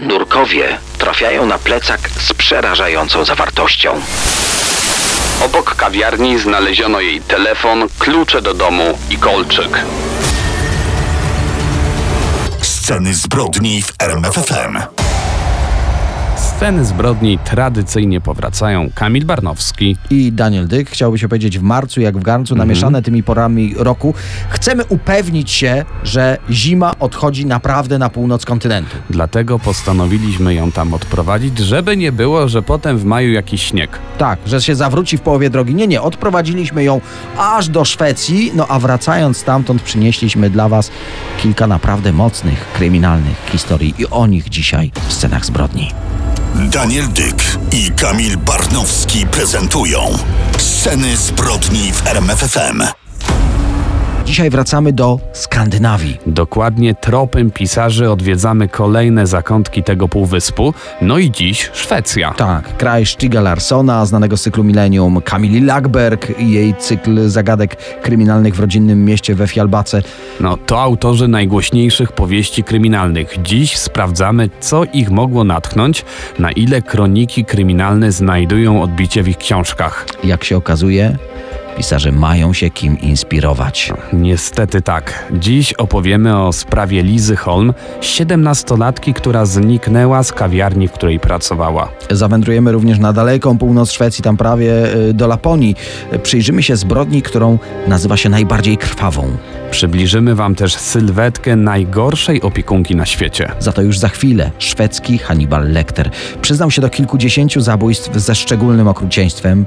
nurkowie trafiają na plecak z przerażającą zawartością. Obok kawiarni znaleziono jej telefon, klucze do domu i kolczyk. Sceny zbrodni w RMF FM. Sceny zbrodni tradycyjnie powracają. Kamil Barnowski i Daniel Dyk. Chciałby się powiedzieć w marcu jak w garncu, namieszane tymi porami roku. Chcemy upewnić się, że zima odchodzi naprawdę na północ kontynentu. Dlatego postanowiliśmy ją tam odprowadzić, żeby nie było, że potem w maju jakiś śnieg. Tak, że się zawróci w połowie drogi. Nie, odprowadziliśmy ją aż do Szwecji, no a wracając stamtąd przynieśliśmy dla was kilka naprawdę mocnych, kryminalnych historii i o nich dzisiaj w Scenach zbrodni. Daniel Dyk i Kamil Barnowski prezentują Sceny zbrodni w RMF FM. Dzisiaj wracamy do Skandynawii. Dokładnie tropem pisarzy odwiedzamy kolejne zakątki tego półwyspu. No i dziś Szwecja. Tak, kraj Stiega Larssona, znanego z cyklu Milenium, Camilli Lackberg i jej cykl zagadek kryminalnych w rodzinnym mieście we Fjällbace. No to autorzy najgłośniejszych powieści kryminalnych. Dziś sprawdzamy, co ich mogło natchnąć, na ile kroniki kryminalne znajdują odbicie w ich książkach. Jak się okazuje, pisarze mają się kim inspirować. Niestety tak. Dziś opowiemy o sprawie Lizy Holm, 17-latki, która zniknęła z kawiarni, w której pracowała. Zawędrujemy również na daleką północ Szwecji, tam prawie do Laponii. Przyjrzymy się zbrodni, którą nazywa się najbardziej krwawą. Przybliżymy wam też sylwetkę najgorszej opiekunki na świecie. Za to już za chwilę szwedzki Hannibal Lecter. Przyznał się do kilkudziesięciu zabójstw ze szczególnym okrucieństwem.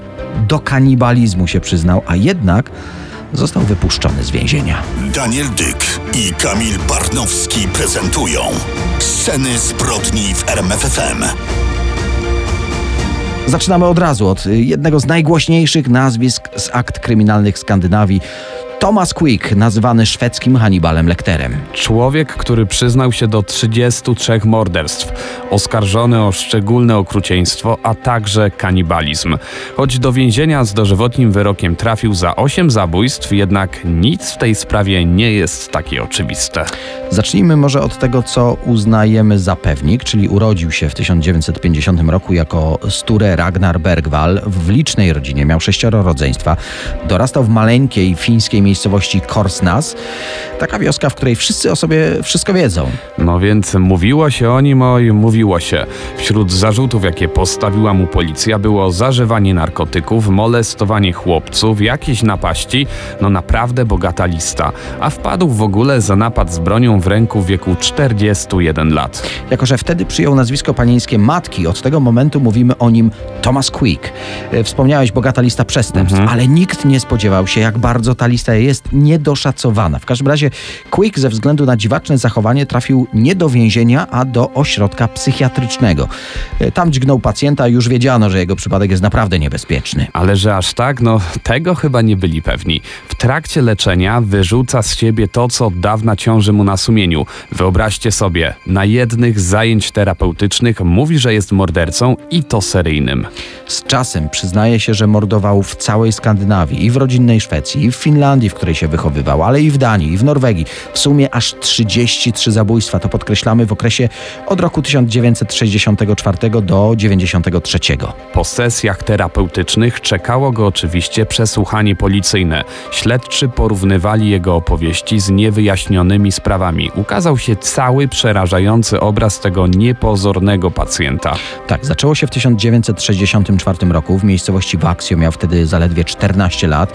Do kanibalizmu się przyznał, a jednak został wypuszczony z więzienia. Daniel Dyk i Kamil Barnowski prezentują Sceny zbrodni w RMF FM. Zaczynamy od razu od jednego z najgłośniejszych nazwisk z akt kryminalnych Skandynawii. Thomas Quick, nazywany szwedzkim Hannibalem Lecterem. Człowiek, który przyznał się do 33 morderstw, oskarżony o szczególne okrucieństwo, a także kanibalizm. Choć do więzienia z dożywotnim wyrokiem trafił za 8 zabójstw, jednak nic w tej sprawie nie jest takie oczywiste. Zacznijmy może od tego, co uznajemy za pewnik, czyli urodził się w 1950 roku jako Sture Ragnar Bergwald w licznej rodzinie, miał 6 rodzeństwa, dorastał w maleńkiej fińskiej miejscowości Korsnas, taka wioska, w której wszyscy o sobie wszystko wiedzą. No więc mówiło się o nim, oj, mówiło się. Wśród zarzutów, jakie postawiła mu policja, było zażywanie narkotyków, molestowanie chłopców, jakieś napaści, no naprawdę bogata lista. A wpadł w ogóle za napad z bronią w ręku w wieku 41 lat. Jako że wtedy przyjął nazwisko panieńskie matki, od tego momentu mówimy o nim Thomas Quick. Wspomniałeś, bogata lista przestępstw, ale nikt nie spodziewał się, jak bardzo ta lista jest niedoszacowana. W każdym razie Quick ze względu na dziwaczne zachowanie trafił nie do więzienia, a do ośrodka psychiatrycznego. Tam dźgnął pacjenta, już wiedziano, że jego przypadek jest naprawdę niebezpieczny. Ale że aż tak? No tego chyba nie byli pewni. W trakcie leczenia wyrzuca z siebie to, co od dawna ciąży mu na sumieniu. Wyobraźcie sobie, na jednych z zajęć terapeutycznych mówi, że jest mordercą i to seryjnym. Z czasem przyznaje się, że mordował w całej Skandynawii, i w rodzinnej Szwecji, i w Finlandii, w której się wychowywał, ale i w Danii, i w Norwegii. W sumie aż 33 zabójstwa, to podkreślamy, w okresie od roku 1964 do 1993. Po sesjach terapeutycznych czekało go oczywiście przesłuchanie policyjne. Śledczy porównywali jego opowieści z niewyjaśnionymi sprawami. Ukazał się cały przerażający obraz tego niepozornego pacjenta. Tak, zaczęło się w 1964 roku. W miejscowości Vaxio miał wtedy zaledwie 14 lat.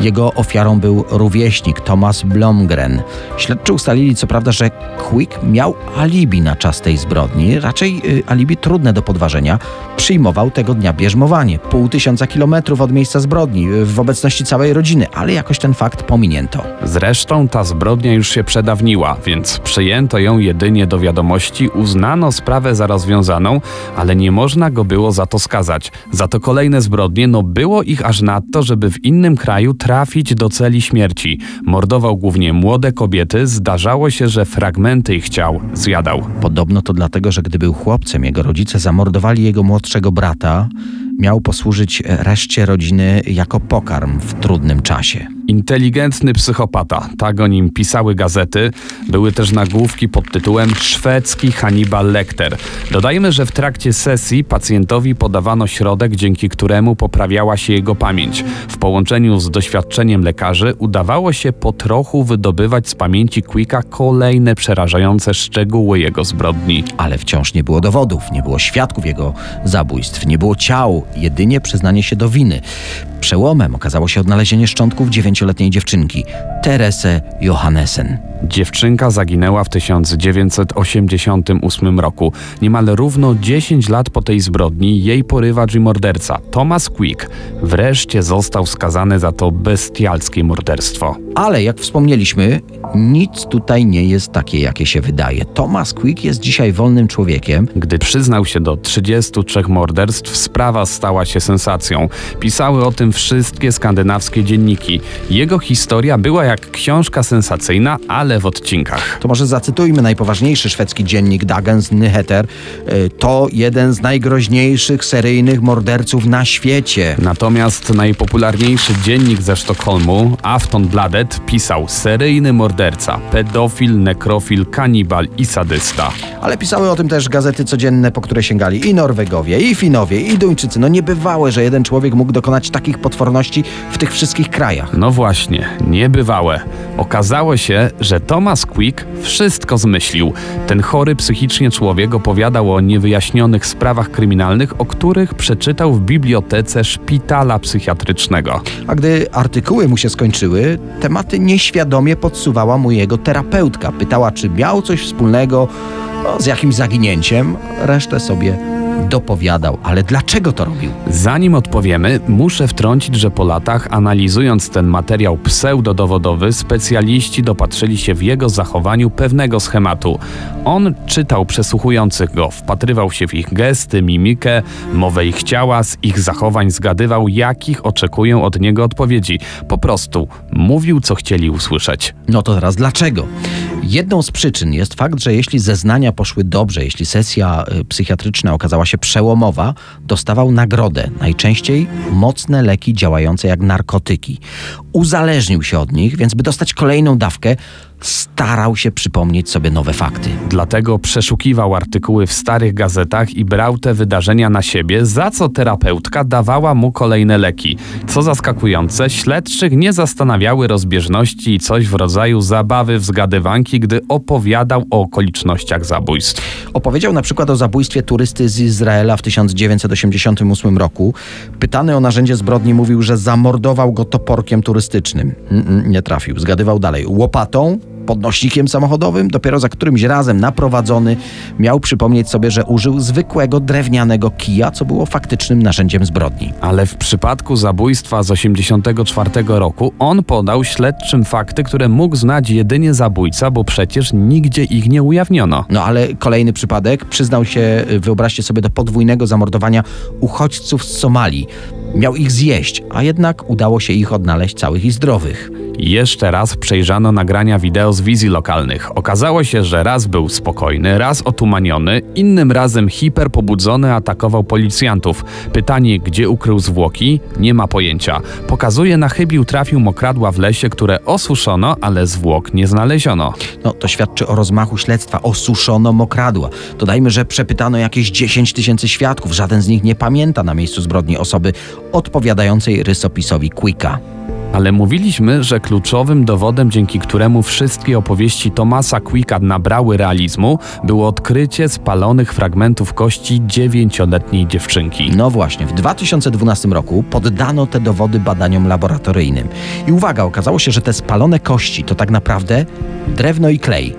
Jego ofiarą był rówieśnik Thomas Blomgren. Śledczy ustalili co prawda, że Quick miał alibi na czas tej zbrodni. Raczej alibi trudne do podważenia. Przyjmował tego dnia bierzmowanie. 500 kilometrów od miejsca zbrodni, w obecności całej rodziny, ale jakoś ten fakt pominięto. Zresztą ta zbrodnia już się przedawniła, więc przyjęto ją jedynie do wiadomości, uznano sprawę za rozwiązaną, ale nie można go było za to skazać. Za to kolejne zbrodnie, no było ich aż nadto, żeby w innym kraju trafić do celi śmierci. Mordował głównie młode kobiety, zdarzało się, że fragmenty ich ciał zjadał. Podobno to dlatego, że gdy był chłopcem, jego rodzice zamordowali jego młodszego brata. Miał posłużyć reszcie rodziny jako pokarm w trudnym czasie. Inteligentny psychopata, tak o nim pisały gazety. Były też nagłówki pod tytułem Szwedzki Hannibal Lecter. Dodajmy, że w trakcie sesji pacjentowi podawano środek, dzięki któremu poprawiała się jego pamięć. W połączeniu z doświadczeniem lekarzy udawało się po trochu wydobywać z pamięci Quicka kolejne przerażające szczegóły jego zbrodni. Ale wciąż nie było dowodów, nie było świadków jego zabójstw, nie było ciał, jedynie przyznanie się do winy. Przełomem okazało się odnalezienie szczątków 9-letniej dziewczynki, Teresę Johannesen. Dziewczynka zaginęła w 1988 roku. Niemal równo 10 lat po tej zbrodni jej porywacz i morderca, Thomas Quick, wreszcie został skazany za to bestialskie morderstwo. Ale jak wspomnieliśmy, nic tutaj nie jest takie, jakie się wydaje. Thomas Quick jest dzisiaj wolnym człowiekiem. Gdy przyznał się do 33 morderstw, sprawa stała się sensacją. Pisały o tym wszystkie skandynawskie dzienniki. Jego historia była jak książka sensacyjna, ale w odcinkach. To może zacytujmy najpoważniejszy szwedzki dziennik Dagens Nyheter. To jeden z najgroźniejszych seryjnych morderców na świecie. Natomiast najpopularniejszy dziennik ze Sztokholmu, Aftonbladet, pisał seryjny morderca, pedofil, nekrofil, kanibal i sadysta. Ale pisały o tym też gazety codzienne, po które sięgali i Norwegowie, i Finowie, i Duńczycy. No niebywałe, że jeden człowiek mógł dokonać takich potworności w tych wszystkich krajach. No właśnie, niebywałe. Okazało się, że Thomas Quick wszystko zmyślił. Ten chory psychicznie człowiek opowiadał o niewyjaśnionych sprawach kryminalnych, o których przeczytał w bibliotece szpitala psychiatrycznego. A gdy artykuły mu się skończyły, tematy nieświadomie podsuwała mu jego terapeutka. Pytała, czy miał coś wspólnego z jakimś zaginięciem. Resztę sobie dopowiadał, ale dlaczego to robił? Zanim odpowiemy, muszę wtrącić, że po latach, analizując ten materiał pseudodowodowy, specjaliści dopatrzyli się w jego zachowaniu pewnego schematu. On czytał przesłuchujących go, wpatrywał się w ich gesty, mimikę, mowę ich ciała, z ich zachowań zgadywał, jakich oczekują od niego odpowiedzi. Po prostu mówił, co chcieli usłyszeć. No to teraz dlaczego? Jedną z przyczyn jest fakt, że jeśli zeznania poszły dobrze, jeśli sesja psychiatryczna okazała się przełomowa, dostawał nagrodę, najczęściej mocne leki działające jak narkotyki. Uzależnił się od nich, więc by dostać kolejną dawkę, starał się przypomnieć sobie nowe fakty. Dlatego przeszukiwał artykuły w starych gazetach i brał te wydarzenia na siebie, za co terapeutka dawała mu kolejne leki. Co zaskakujące, śledczych nie zastanawiały rozbieżności i coś w rodzaju zabawy w zgadywanki, gdy opowiadał o okolicznościach zabójstw. Opowiedział na przykład o zabójstwie turysty z Izraela w 1988 roku. Pytany o narzędzie zbrodni mówił, że zamordował go toporkiem turystycznym. Nie trafił, zgadywał dalej. Łopatą, podnośnikiem samochodowym, dopiero za którymś razem naprowadzony miał przypomnieć sobie, że użył zwykłego drewnianego kija, co było faktycznym narzędziem zbrodni. Ale w przypadku zabójstwa z 1984 roku on podał śledczym fakty, które mógł znać jedynie zabójca, bo przecież nigdzie ich nie ujawniono. No ale kolejny przypadek, przyznał się, wyobraźcie sobie, do podwójnego zamordowania uchodźców z Somalii. Miał ich zjeść, a jednak udało się ich odnaleźć całych i zdrowych. Jeszcze raz przejrzano nagrania wideo z wizji lokalnych. Okazało się, że raz był spokojny, raz otumaniony, innym razem hiperpobudzony atakował policjantów. Pytanie, gdzie ukrył zwłoki? Nie ma pojęcia. Pokazuje, na chybił trafił mokradła w lesie, które osuszono, ale zwłok nie znaleziono. No to świadczy o rozmachu śledztwa. Osuszono mokradła. Dodajmy, że przepytano jakieś 10 000 świadków. Żaden z nich nie pamięta na miejscu zbrodni osoby odpowiadającej rysopisowi Quicka. Ale mówiliśmy, że kluczowym dowodem, dzięki któremu wszystkie opowieści Thomasa Quicka nabrały realizmu, było odkrycie spalonych fragmentów kości 9-letniej dziewczynki. No właśnie, w 2012 roku poddano te dowody badaniom laboratoryjnym. I uwaga, okazało się, że te spalone kości to tak naprawdę drewno i klej.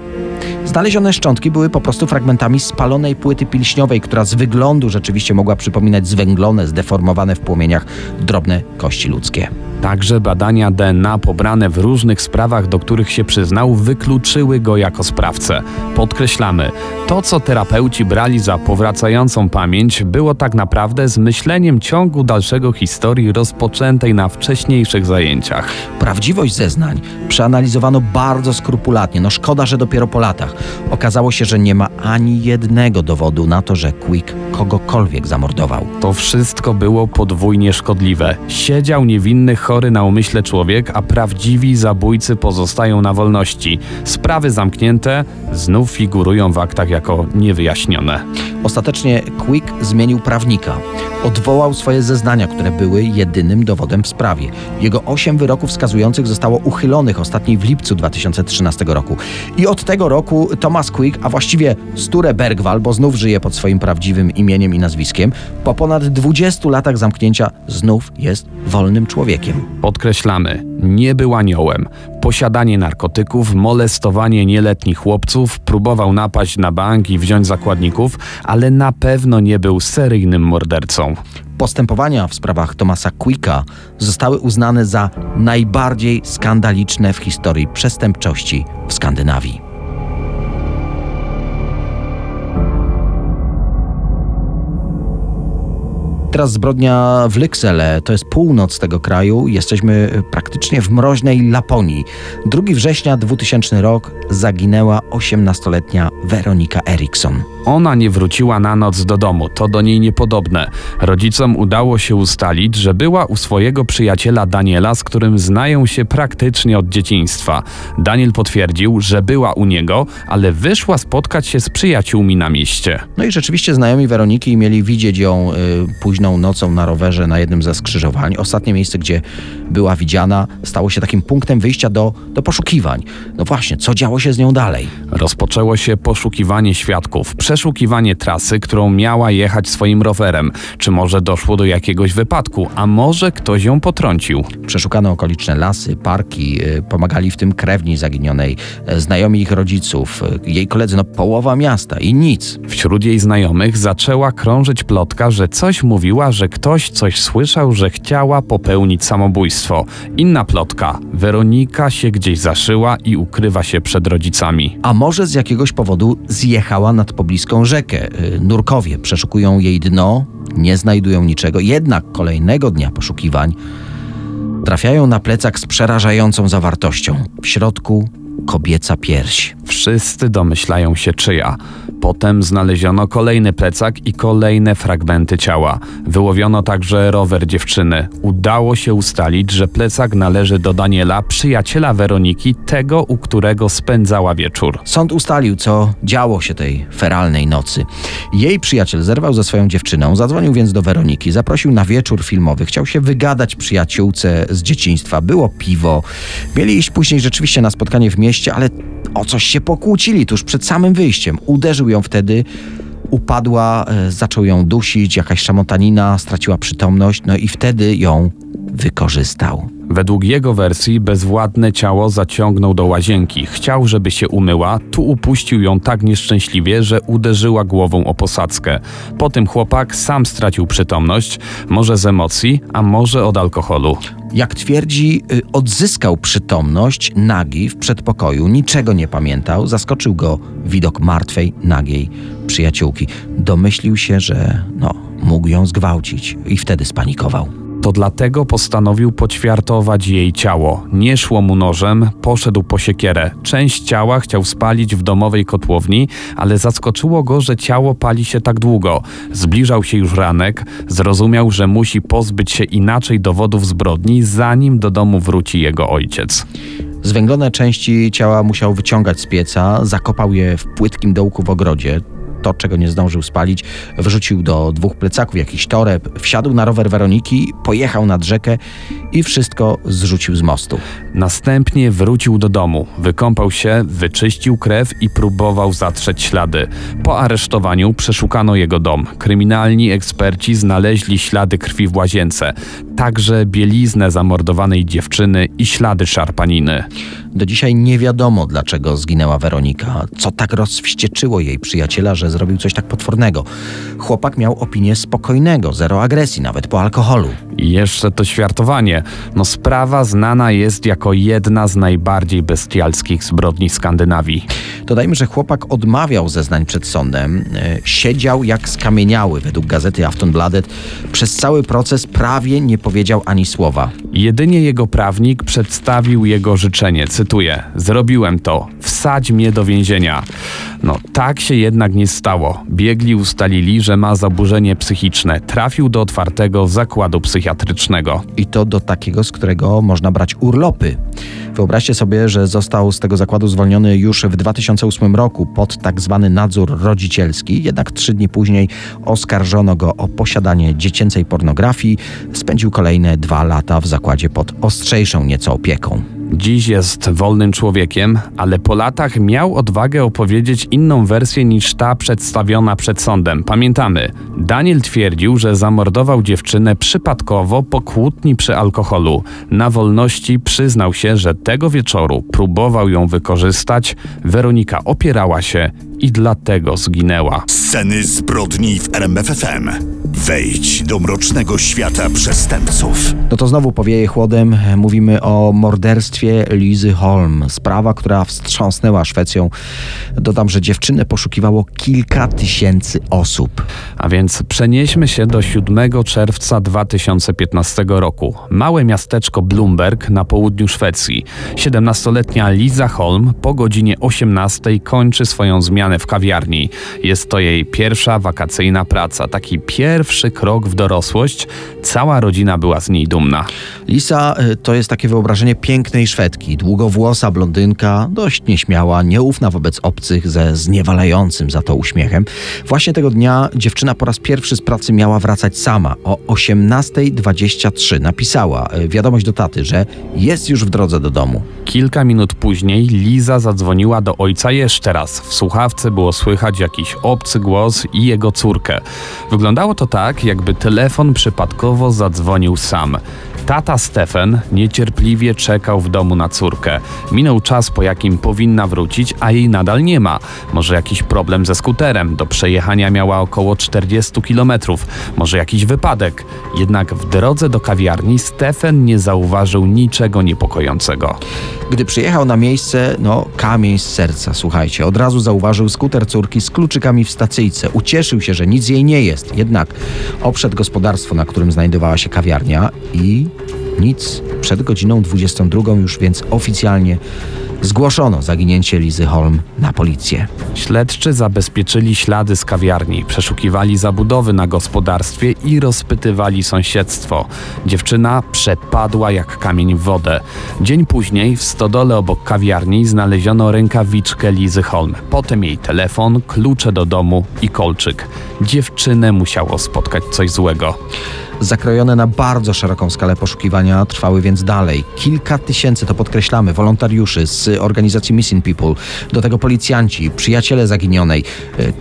Znalezione szczątki były po prostu fragmentami spalonej płyty pilśniowej, która z wyglądu rzeczywiście mogła przypominać zwęglone, zdeformowane w płomieniach drobne kości ludzkie. Także badania DNA pobrane w różnych sprawach, do których się przyznał, wykluczyły go jako sprawcę. Podkreślamy, to co terapeuci brali za powracającą pamięć, było tak naprawdę zmyśleniem ciągu dalszego historii rozpoczętej na wcześniejszych zajęciach. Prawdziwość zeznań przeanalizowano bardzo skrupulatnie. No szkoda, że dopiero po latach. latach. Okazało się, że nie ma ani jednego dowodu na to, że Quick kogokolwiek zamordował. To wszystko było podwójnie szkodliwe. Siedział niewinny, chory na umyśle człowiek, a prawdziwi zabójcy pozostają na wolności. Sprawy zamknięte znów figurują w aktach jako niewyjaśnione. Ostatecznie Quick zmienił prawnika. Odwołał swoje zeznania, które były jedynym dowodem w sprawie. Jego 8 wyroków skazujących zostało uchylonych, ostatni w lipcu 2013 roku. I od tego roku Thomas Quick, a właściwie Sture Bergwald, bo znów żyje pod swoim prawdziwym imieniem i nazwiskiem, po ponad 20 latach zamknięcia znów jest wolnym człowiekiem. Podkreślamy, nie był aniołem. Posiadanie narkotyków, molestowanie nieletnich chłopców, próbował napaść na bank i wziąć zakładników, ale na pewno nie był seryjnym mordercą. Postępowania w sprawach Thomasa Quicka zostały uznane za najbardziej skandaliczne w historii przestępczości w Skandynawii. Teraz zbrodnia w Lyksele, to jest północ tego kraju, jesteśmy praktycznie w mroźnej Laponii. 2 września 2000 rok zaginęła 18-letnia Weronika Eriksson. Ona nie wróciła na noc do domu, to do niej niepodobne. Rodzicom udało się ustalić, że była u swojego przyjaciela Daniela, z którym znają się praktycznie od dzieciństwa. Daniel potwierdził, że była u niego, ale wyszła spotkać się z przyjaciółmi na mieście. No i rzeczywiście znajomi Weroniki mieli widzieć ją późną nocą na rowerze na jednym ze skrzyżowań. Ostatnie miejsce, gdzie była widziana, stało się takim punktem wyjścia do poszukiwań. No właśnie, co działo się z nią dalej? Rozpoczęło się poszukiwanie świadków, przeszukiwanie trasy, którą miała jechać swoim rowerem. Czy może doszło do jakiegoś wypadku, a może ktoś ją potrącił? Przeszukano okoliczne lasy, parki, pomagali w tym krewni zaginionej, znajomi ich rodziców, jej koledzy, no połowa miasta i nic. Wśród jej znajomych zaczęła krążyć plotka, że coś mówiła, że ktoś coś słyszał, że chciała popełnić samobójstwo. Inna plotka. Weronika się gdzieś zaszyła i ukrywa się przed rodzicami. A może z jakiegoś powodu zjechała nad pobliską rzekę. Nurkowie przeszukują jej dno, nie znajdują niczego. Jednak kolejnego dnia poszukiwań trafiają na plecak z przerażającą zawartością. W środku kobieca pierś. Wszyscy domyślają się czyja. Potem znaleziono kolejny plecak i kolejne fragmenty ciała. Wyłowiono także rower dziewczyny. Udało się ustalić, że plecak należy do Daniela, przyjaciela Weroniki, tego, u którego spędzała wieczór. Sąd ustalił, co działo się tej feralnej nocy. Jej przyjaciel zerwał ze swoją dziewczyną, zadzwonił więc do Weroniki, zaprosił na wieczór filmowy, chciał się wygadać przyjaciółce z dzieciństwa. Było piwo. Mieli iść później rzeczywiście na spotkanie w mieście, ale o coś się pokłócili tuż przed samym wyjściem. Uderzył ją wtedy, upadła, zaczął ją dusić, jakaś szamotanina, straciła przytomność, no i wtedy ją wykorzystał. Według jego wersji bezwładne ciało zaciągnął do łazienki. Chciał, żeby się umyła, tu upuścił ją tak nieszczęśliwie, że uderzyła głową o posadzkę. Potem chłopak sam stracił przytomność, może z emocji, a może od alkoholu. Jak twierdzi, odzyskał przytomność nagi w przedpokoju, niczego nie pamiętał, zaskoczył go widok martwej, nagiej przyjaciółki. Domyślił się, że mógł ją zgwałcić i wtedy spanikował. To dlatego postanowił poćwiartować jej ciało. Nie szło mu nożem, poszedł po siekierę. Część ciała chciał spalić w domowej kotłowni, ale zaskoczyło go, że ciało pali się tak długo. Zbliżał się już ranek, zrozumiał, że musi pozbyć się inaczej dowodów zbrodni, zanim do domu wróci jego ojciec. Zwęglone części ciała musiał wyciągać z pieca, zakopał je w płytkim dołku w ogrodzie. To, czego nie zdążył spalić, wrzucił do 2 plecaków, jakiś toreb, wsiadł na rower Weroniki, pojechał nad rzekę i wszystko zrzucił z mostu. Następnie wrócił do domu, wykąpał się, wyczyścił krew i próbował zatrzeć ślady. Po aresztowaniu przeszukano jego dom. Kryminalni eksperci znaleźli ślady krwi w łazience, także bieliznę zamordowanej dziewczyny i ślady szarpaniny. Do dzisiaj nie wiadomo, dlaczego zginęła Weronika, co tak rozwścieczyło jej przyjaciela, że zrobił coś tak potwornego. Chłopak miał opinię spokojnego, zero agresji, nawet po alkoholu. I jeszcze to ćwiartowanie. Sprawa znana jest jako jedna z najbardziej bestialskich zbrodni Skandynawii. Dodajmy, że chłopak odmawiał zeznań przed sądem. Siedział jak skamieniały, według gazety Aftonbladet. Przez cały proces prawie nie powiedział ani słowa. Jedynie jego prawnik przedstawił jego życzenie. Cytuję: zrobiłem to. Wsadź mnie do więzienia. No, tak się jednak nie stało. Biegli ustalili, że ma zaburzenie psychiczne. Trafił do otwartego zakładu psychiatrycznego. I to do takiego, z którego można brać urlopy. Wyobraźcie sobie, że został z tego zakładu zwolniony już w 2008 roku pod tak zwany nadzór rodzicielski. Jednak 3 dni później oskarżono go o posiadanie dziecięcej pornografii. Spędził kolejne 2 lata w zakładzie pod ostrzejszą nieco opieką. Dziś jest wolnym człowiekiem, ale po latach miał odwagę opowiedzieć inną wersję niż ta przedstawiona przed sądem. Pamiętamy, Daniel twierdził, że zamordował dziewczynę przypadkowo po kłótni przy alkoholu. Na wolności przyznał się, że tego wieczoru próbował ją wykorzystać, Weronika opierała się i dlatego zginęła. Sceny zbrodni w RMF FM. Wejdź do mrocznego świata przestępców. No to znowu powieje chłodem. Mówimy o morderstwie Lisy Holm. Sprawa, która wstrząsnęła Szwecją. Dodam, że dziewczynę poszukiwało kilka tysięcy osób. A więc przenieśmy się do 7 czerwca 2015 roku. Małe miasteczko Bloomberg na południu Szwecji. 17-letnia Lisa Holm po godzinie 18 kończy swoją zmianę w kawiarni. Jest to jej pierwsza wakacyjna praca. Taki pierwszy krok w dorosłość. Cała rodzina była z niej dumna. Lisa to jest takie wyobrażenie pięknej Szwedki. Długowłosa blondynka, dość nieśmiała, nieufna wobec obcych, ze zniewalającym za to uśmiechem. Właśnie tego dnia dziewczyna po raz pierwszy z pracy miała wracać sama. O 18:23 napisała wiadomość do taty, że jest już w drodze do domu. Kilka minut później Lisa zadzwoniła do ojca jeszcze raz. W słuchawce było słychać jakiś obcy głos i jego córkę. Wyglądało to tak, jakby telefon przypadkowo zadzwonił sam. Tata Stefan niecierpliwie czekał w domu na córkę. Minął czas, po jakim powinna wrócić, a jej nadal nie ma. Może jakiś problem ze skuterem. Do przejechania miała około 40 km. Może jakiś wypadek. Jednak w drodze do kawiarni Stefan nie zauważył niczego niepokojącego. Gdy przyjechał na miejsce, kamień z serca, słuchajcie. Od razu zauważył skuter córki z kluczykami w stacyjce. Ucieszył się, że nic jej nie jest. Jednak obszedł gospodarstwo, na którym znajdowała się kawiarnia i... nic. Przed godziną 22 już więc oficjalnie zgłoszono zaginięcie Lisy Holm na policję. Śledczy zabezpieczyli ślady z kawiarni, przeszukiwali zabudowy na gospodarstwie i rozpytywali sąsiedztwo. Dziewczyna przepadła jak kamień w wodę. Dzień później w stodole obok kawiarni znaleziono rękawiczkę Lisy Holm. Potem jej telefon, klucze do domu i kolczyk. Dziewczynę musiało spotkać coś złego. Zakrojone na bardzo szeroką skalę poszukiwania trwały więc dalej. Kilka tysięcy, to podkreślamy, wolontariuszy z organizacji Missing People, do tego policjanci, przyjaciele zaginionej.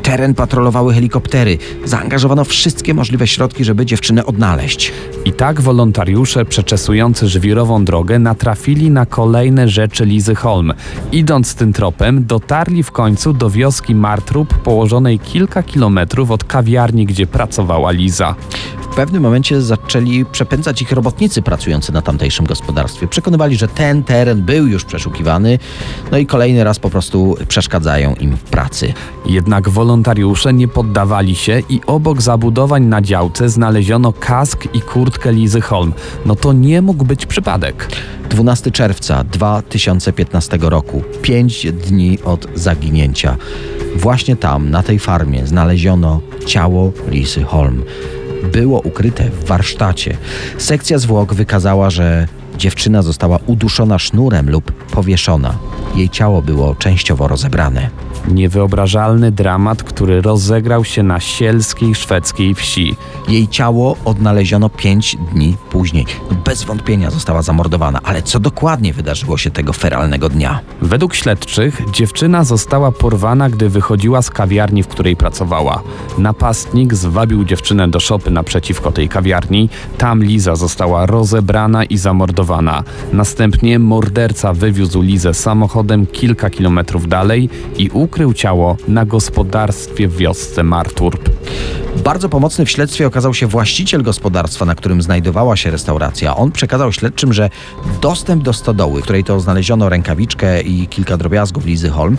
Teren patrolowały helikoptery. Zaangażowano wszystkie możliwe środki, żeby dziewczynę odnaleźć. I tak wolontariusze przeczesujący żwirową drogę natrafili na kolejne rzeczy Lisy Holm. Idąc tym tropem, dotarli w końcu do wioski Martrup, położonej kilka kilometrów od kawiarni, gdzie pracowała Lisa. W pewnym momencie zaczęli przepędzać ich robotnicy pracujący na tamtejszym gospodarstwie. Przekonywali, że ten teren był już przeszukiwany, i kolejny raz po prostu przeszkadzają im w pracy. Jednak wolontariusze nie poddawali się i obok zabudowań na działce znaleziono kask i kurtkę Lisy Holm. To nie mógł być przypadek. 12 czerwca 2015 roku, 5 dni od zaginięcia. Właśnie tam, na tej farmie, znaleziono ciało Lisy Holm. Było ukryte w warsztacie. Sekcja zwłok wykazała, że dziewczyna została uduszona sznurem lub powieszona. Jej ciało było częściowo rozebrane. Niewyobrażalny dramat, który rozegrał się na sielskiej szwedzkiej wsi. Jej ciało odnaleziono 5 dni później. Bez wątpienia została zamordowana, ale co dokładnie wydarzyło się tego feralnego dnia? Według śledczych dziewczyna została porwana, gdy wychodziła z kawiarni, w której pracowała. Napastnik zwabił dziewczynę do szopy naprzeciwko tej kawiarni. Tam Lisa została rozebrana i zamordowana. Następnie morderca wywiózł Lisę samochodem kilka kilometrów dalej i ukrył ciało na gospodarstwie w wiosce Martrup. Bardzo pomocny w śledztwie okazał się właściciel gospodarstwa, na którym znajdowała się restauracja. On przekazał śledczym, że dostęp do stodoły, w której to znaleziono rękawiczkę i kilka drobiazgów Lizy Holm,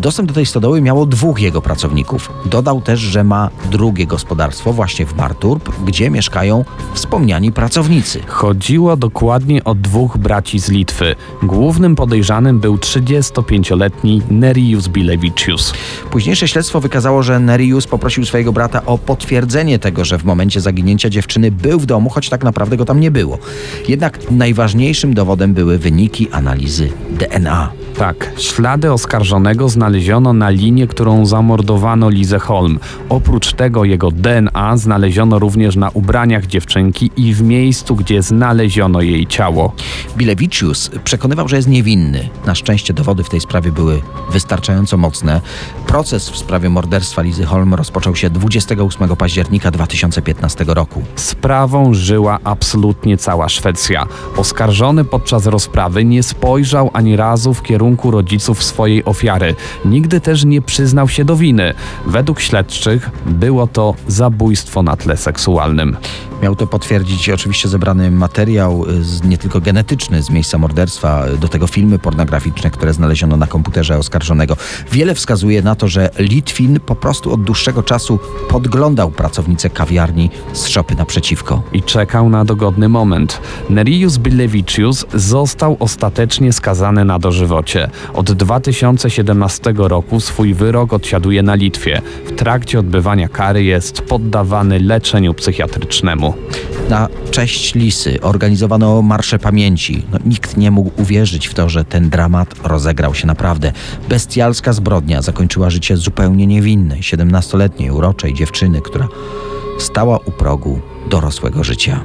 dostęp do tej stodoły miało dwóch jego pracowników. Dodał też, że ma drugie gospodarstwo właśnie w Martrup, gdzie mieszkają wspomniani pracownicy. Chodziło dokładnie o dwóch braci z Litwy. Głównym podejrzanym był 35-letni Nerijus Bilevicius. Późniejsze śledztwo wykazało, że Nerijus poprosił swojego brata o potwierdzenie tego, że w momencie zaginięcia dziewczyny był w domu, choć tak naprawdę go tam nie było. Jednak najważniejszym dowodem były wyniki analizy DNA. Tak, ślady oskarżonego znaleziono na linie, którą zamordowano Lizę Holm. Oprócz tego jego DNA znaleziono również na ubraniach dziewczynki i w miejscu, gdzie znaleziono jej ciało. Bilevicius przekonywał, że jest niewinny. Na szczęście dowody w tej sprawie były wystarczająco mocne. Proces w sprawie morderstwa Lizy Holm rozpoczął się 28 października 2015 roku. Sprawą żyła absolutnie cała Szwecja. Oskarżony podczas rozprawy nie spojrzał ani razu w kierunku rodziców swojej ofiary. Nigdy też nie przyznał się do winy. Według śledczych było to zabójstwo na tle seksualnym. Miał to potwierdzić oczywiście zebrany materiał, nie tylko genetyczny z miejsca morderstwa, do tego filmy pornograficzne, które znaleziono na komputerze oskarżonego. Wiele wskazuje na to, że Litwin po prostu od dłuższego czasu podglądał pracownicę kawiarni z szopy naprzeciwko. I czekał na dogodny moment. Nerijus Bilevicius został ostatecznie skazany na dożywocie. Od 2017 roku swój wyrok odsiaduje na Litwie. W trakcie odbywania kary jest poddawany leczeniu psychiatrycznemu. Na cześć Lisy organizowano marsze pamięci. Nikt nie mógł uwierzyć w to, że ten dramat rozegrał się naprawdę. Bestialska zbrodnia zakończyła życie zupełnie niewinnej, 17-letniej uroczej dziewczyny, która stała u progu dorosłego życia.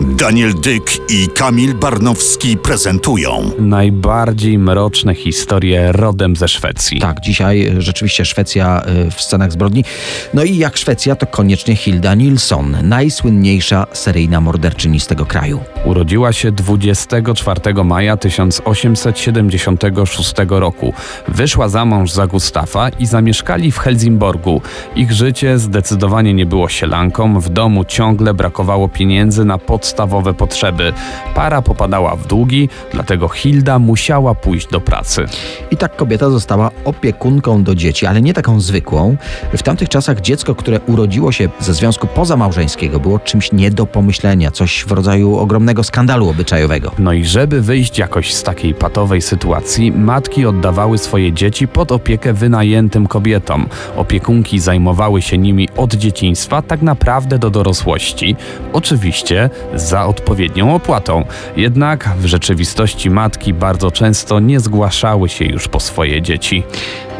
Daniel Dyk i Kamil Barnowski prezentują najbardziej mroczne historie rodem ze Szwecji. Tak, dzisiaj rzeczywiście Szwecja w scenach zbrodni. No i jak Szwecja, to koniecznie Hilda Nilsson, najsłynniejsza seryjna morderczyni z tego kraju. Urodziła się 24 maja 1876 roku. Wyszła za mąż za Gustafa i zamieszkali w Helsingborgu. Ich życie zdecydowanie nie było sielanką. W domu ciągle brakowało pieniędzy na podstawowe potrzeby. Para popadała w długi, dlatego Hilda musiała pójść do pracy. I tak kobieta została opiekunką do dzieci, ale nie taką zwykłą. W tamtych czasach dziecko, które urodziło się ze związku pozamałżeńskiego, było czymś nie do pomyślenia, coś w rodzaju ogromnego skandalu obyczajowego. No i żeby wyjść jakoś z takiej patowej sytuacji, matki oddawały swoje dzieci pod opiekę wynajętym kobietom. Opiekunki zajmowały się nimi od dzieciństwa, tak naprawdę do dorosłości. Oczywiście za odpowiednią opłatą. Jednak w rzeczywistości matki bardzo często nie zgłaszały się już po swoje dzieci.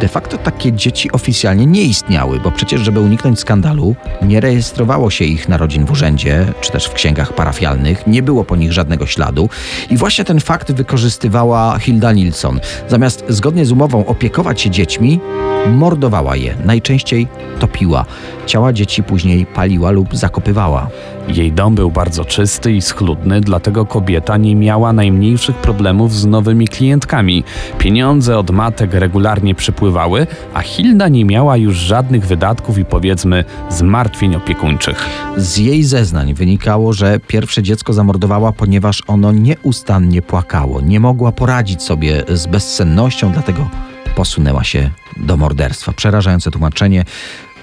De facto takie dzieci oficjalnie nie istniały, bo przecież, żeby uniknąć skandalu, nie rejestrowało się ich narodzin w urzędzie, czy też w księgach parafialnych, nie było po nich żadnego śladu i właśnie ten fakt wykorzystywała Hilda Nilsson. Zamiast zgodnie z umową opiekować się dziećmi, mordowała je. Najczęściej topiła. Ciała dzieci później paliła lub zakopywała. Jej dom był bardzo czysty i schludny, dlatego kobieta nie miała najmniejszych problemów z nowymi klientkami. Pieniądze od matek regularnie przypływały, a Hilda nie miała już żadnych wydatków i powiedzmy zmartwień opiekuńczych. Z jej zeznań wynikało, że pierwsze dziecko zamordowała, ponieważ ono nieustannie płakało. Nie mogła poradzić sobie z bezsennością, dlatego posunęła się do morderstwa. Przerażające tłumaczenie.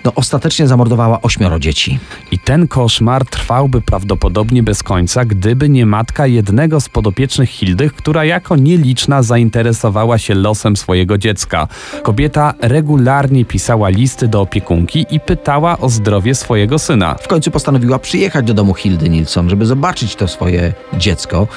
No, ostatecznie zamordowała 8 dzieci. I ten koszmar trwałby prawdopodobnie bez końca, gdyby nie matka jednego z podopiecznych Hildy, która jako nieliczna zainteresowała się losem swojego dziecka. Kobieta regularnie pisała listy do opiekunki i pytała o zdrowie swojego syna. W końcu postanowiła przyjechać do domu Hildy Nilsson, żeby zobaczyć to swoje dziecko.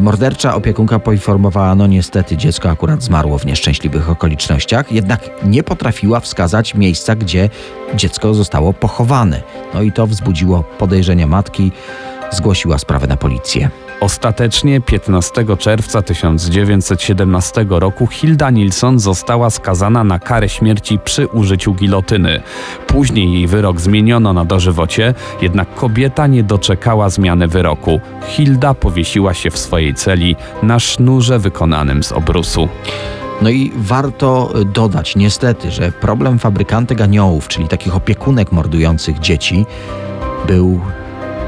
Mordercza opiekunka poinformowała, no niestety dziecko akurat zmarło w nieszczęśliwych okolicznościach, jednak nie potrafiła wskazać miejsca, gdzie dziecko zostało pochowane. No i to wzbudziło podejrzenia matki. Zgłosiła sprawę na policję. Ostatecznie 15 czerwca 1917 roku Hilda Nilsson została skazana na karę śmierci przy użyciu gilotyny. Później jej wyrok zmieniono na dożywocie, jednak kobieta nie doczekała zmiany wyroku. Hilda powiesiła się w swojej celi na sznurze wykonanym z obrusu. No i warto dodać niestety, że problem fabrykantek aniołów, czyli takich opiekunek mordujących dzieci, był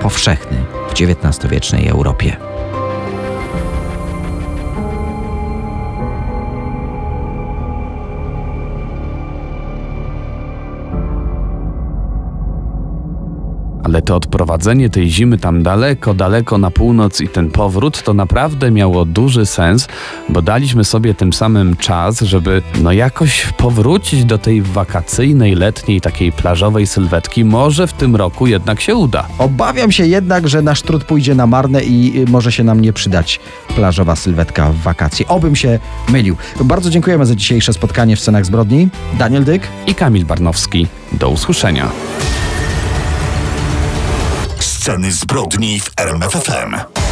powszechny w XIX-wiecznej Europie. Ale to odprowadzenie tej zimy tam daleko, daleko na północ i ten powrót to naprawdę miało duży sens, bo daliśmy sobie tym samym czas, żeby jakoś powrócić do tej wakacyjnej, letniej, takiej plażowej sylwetki. Może w tym roku jednak się uda. Obawiam się jednak, że nasz trud pójdzie na marne i może się nam nie przydać plażowa sylwetka w wakacji. Obym się mylił. Bardzo dziękujemy za dzisiejsze spotkanie w Scenach Zbrodni. Daniel Dyk i Kamil Barnowski. Do usłyszenia. Sceny zbrodni w RMF FM.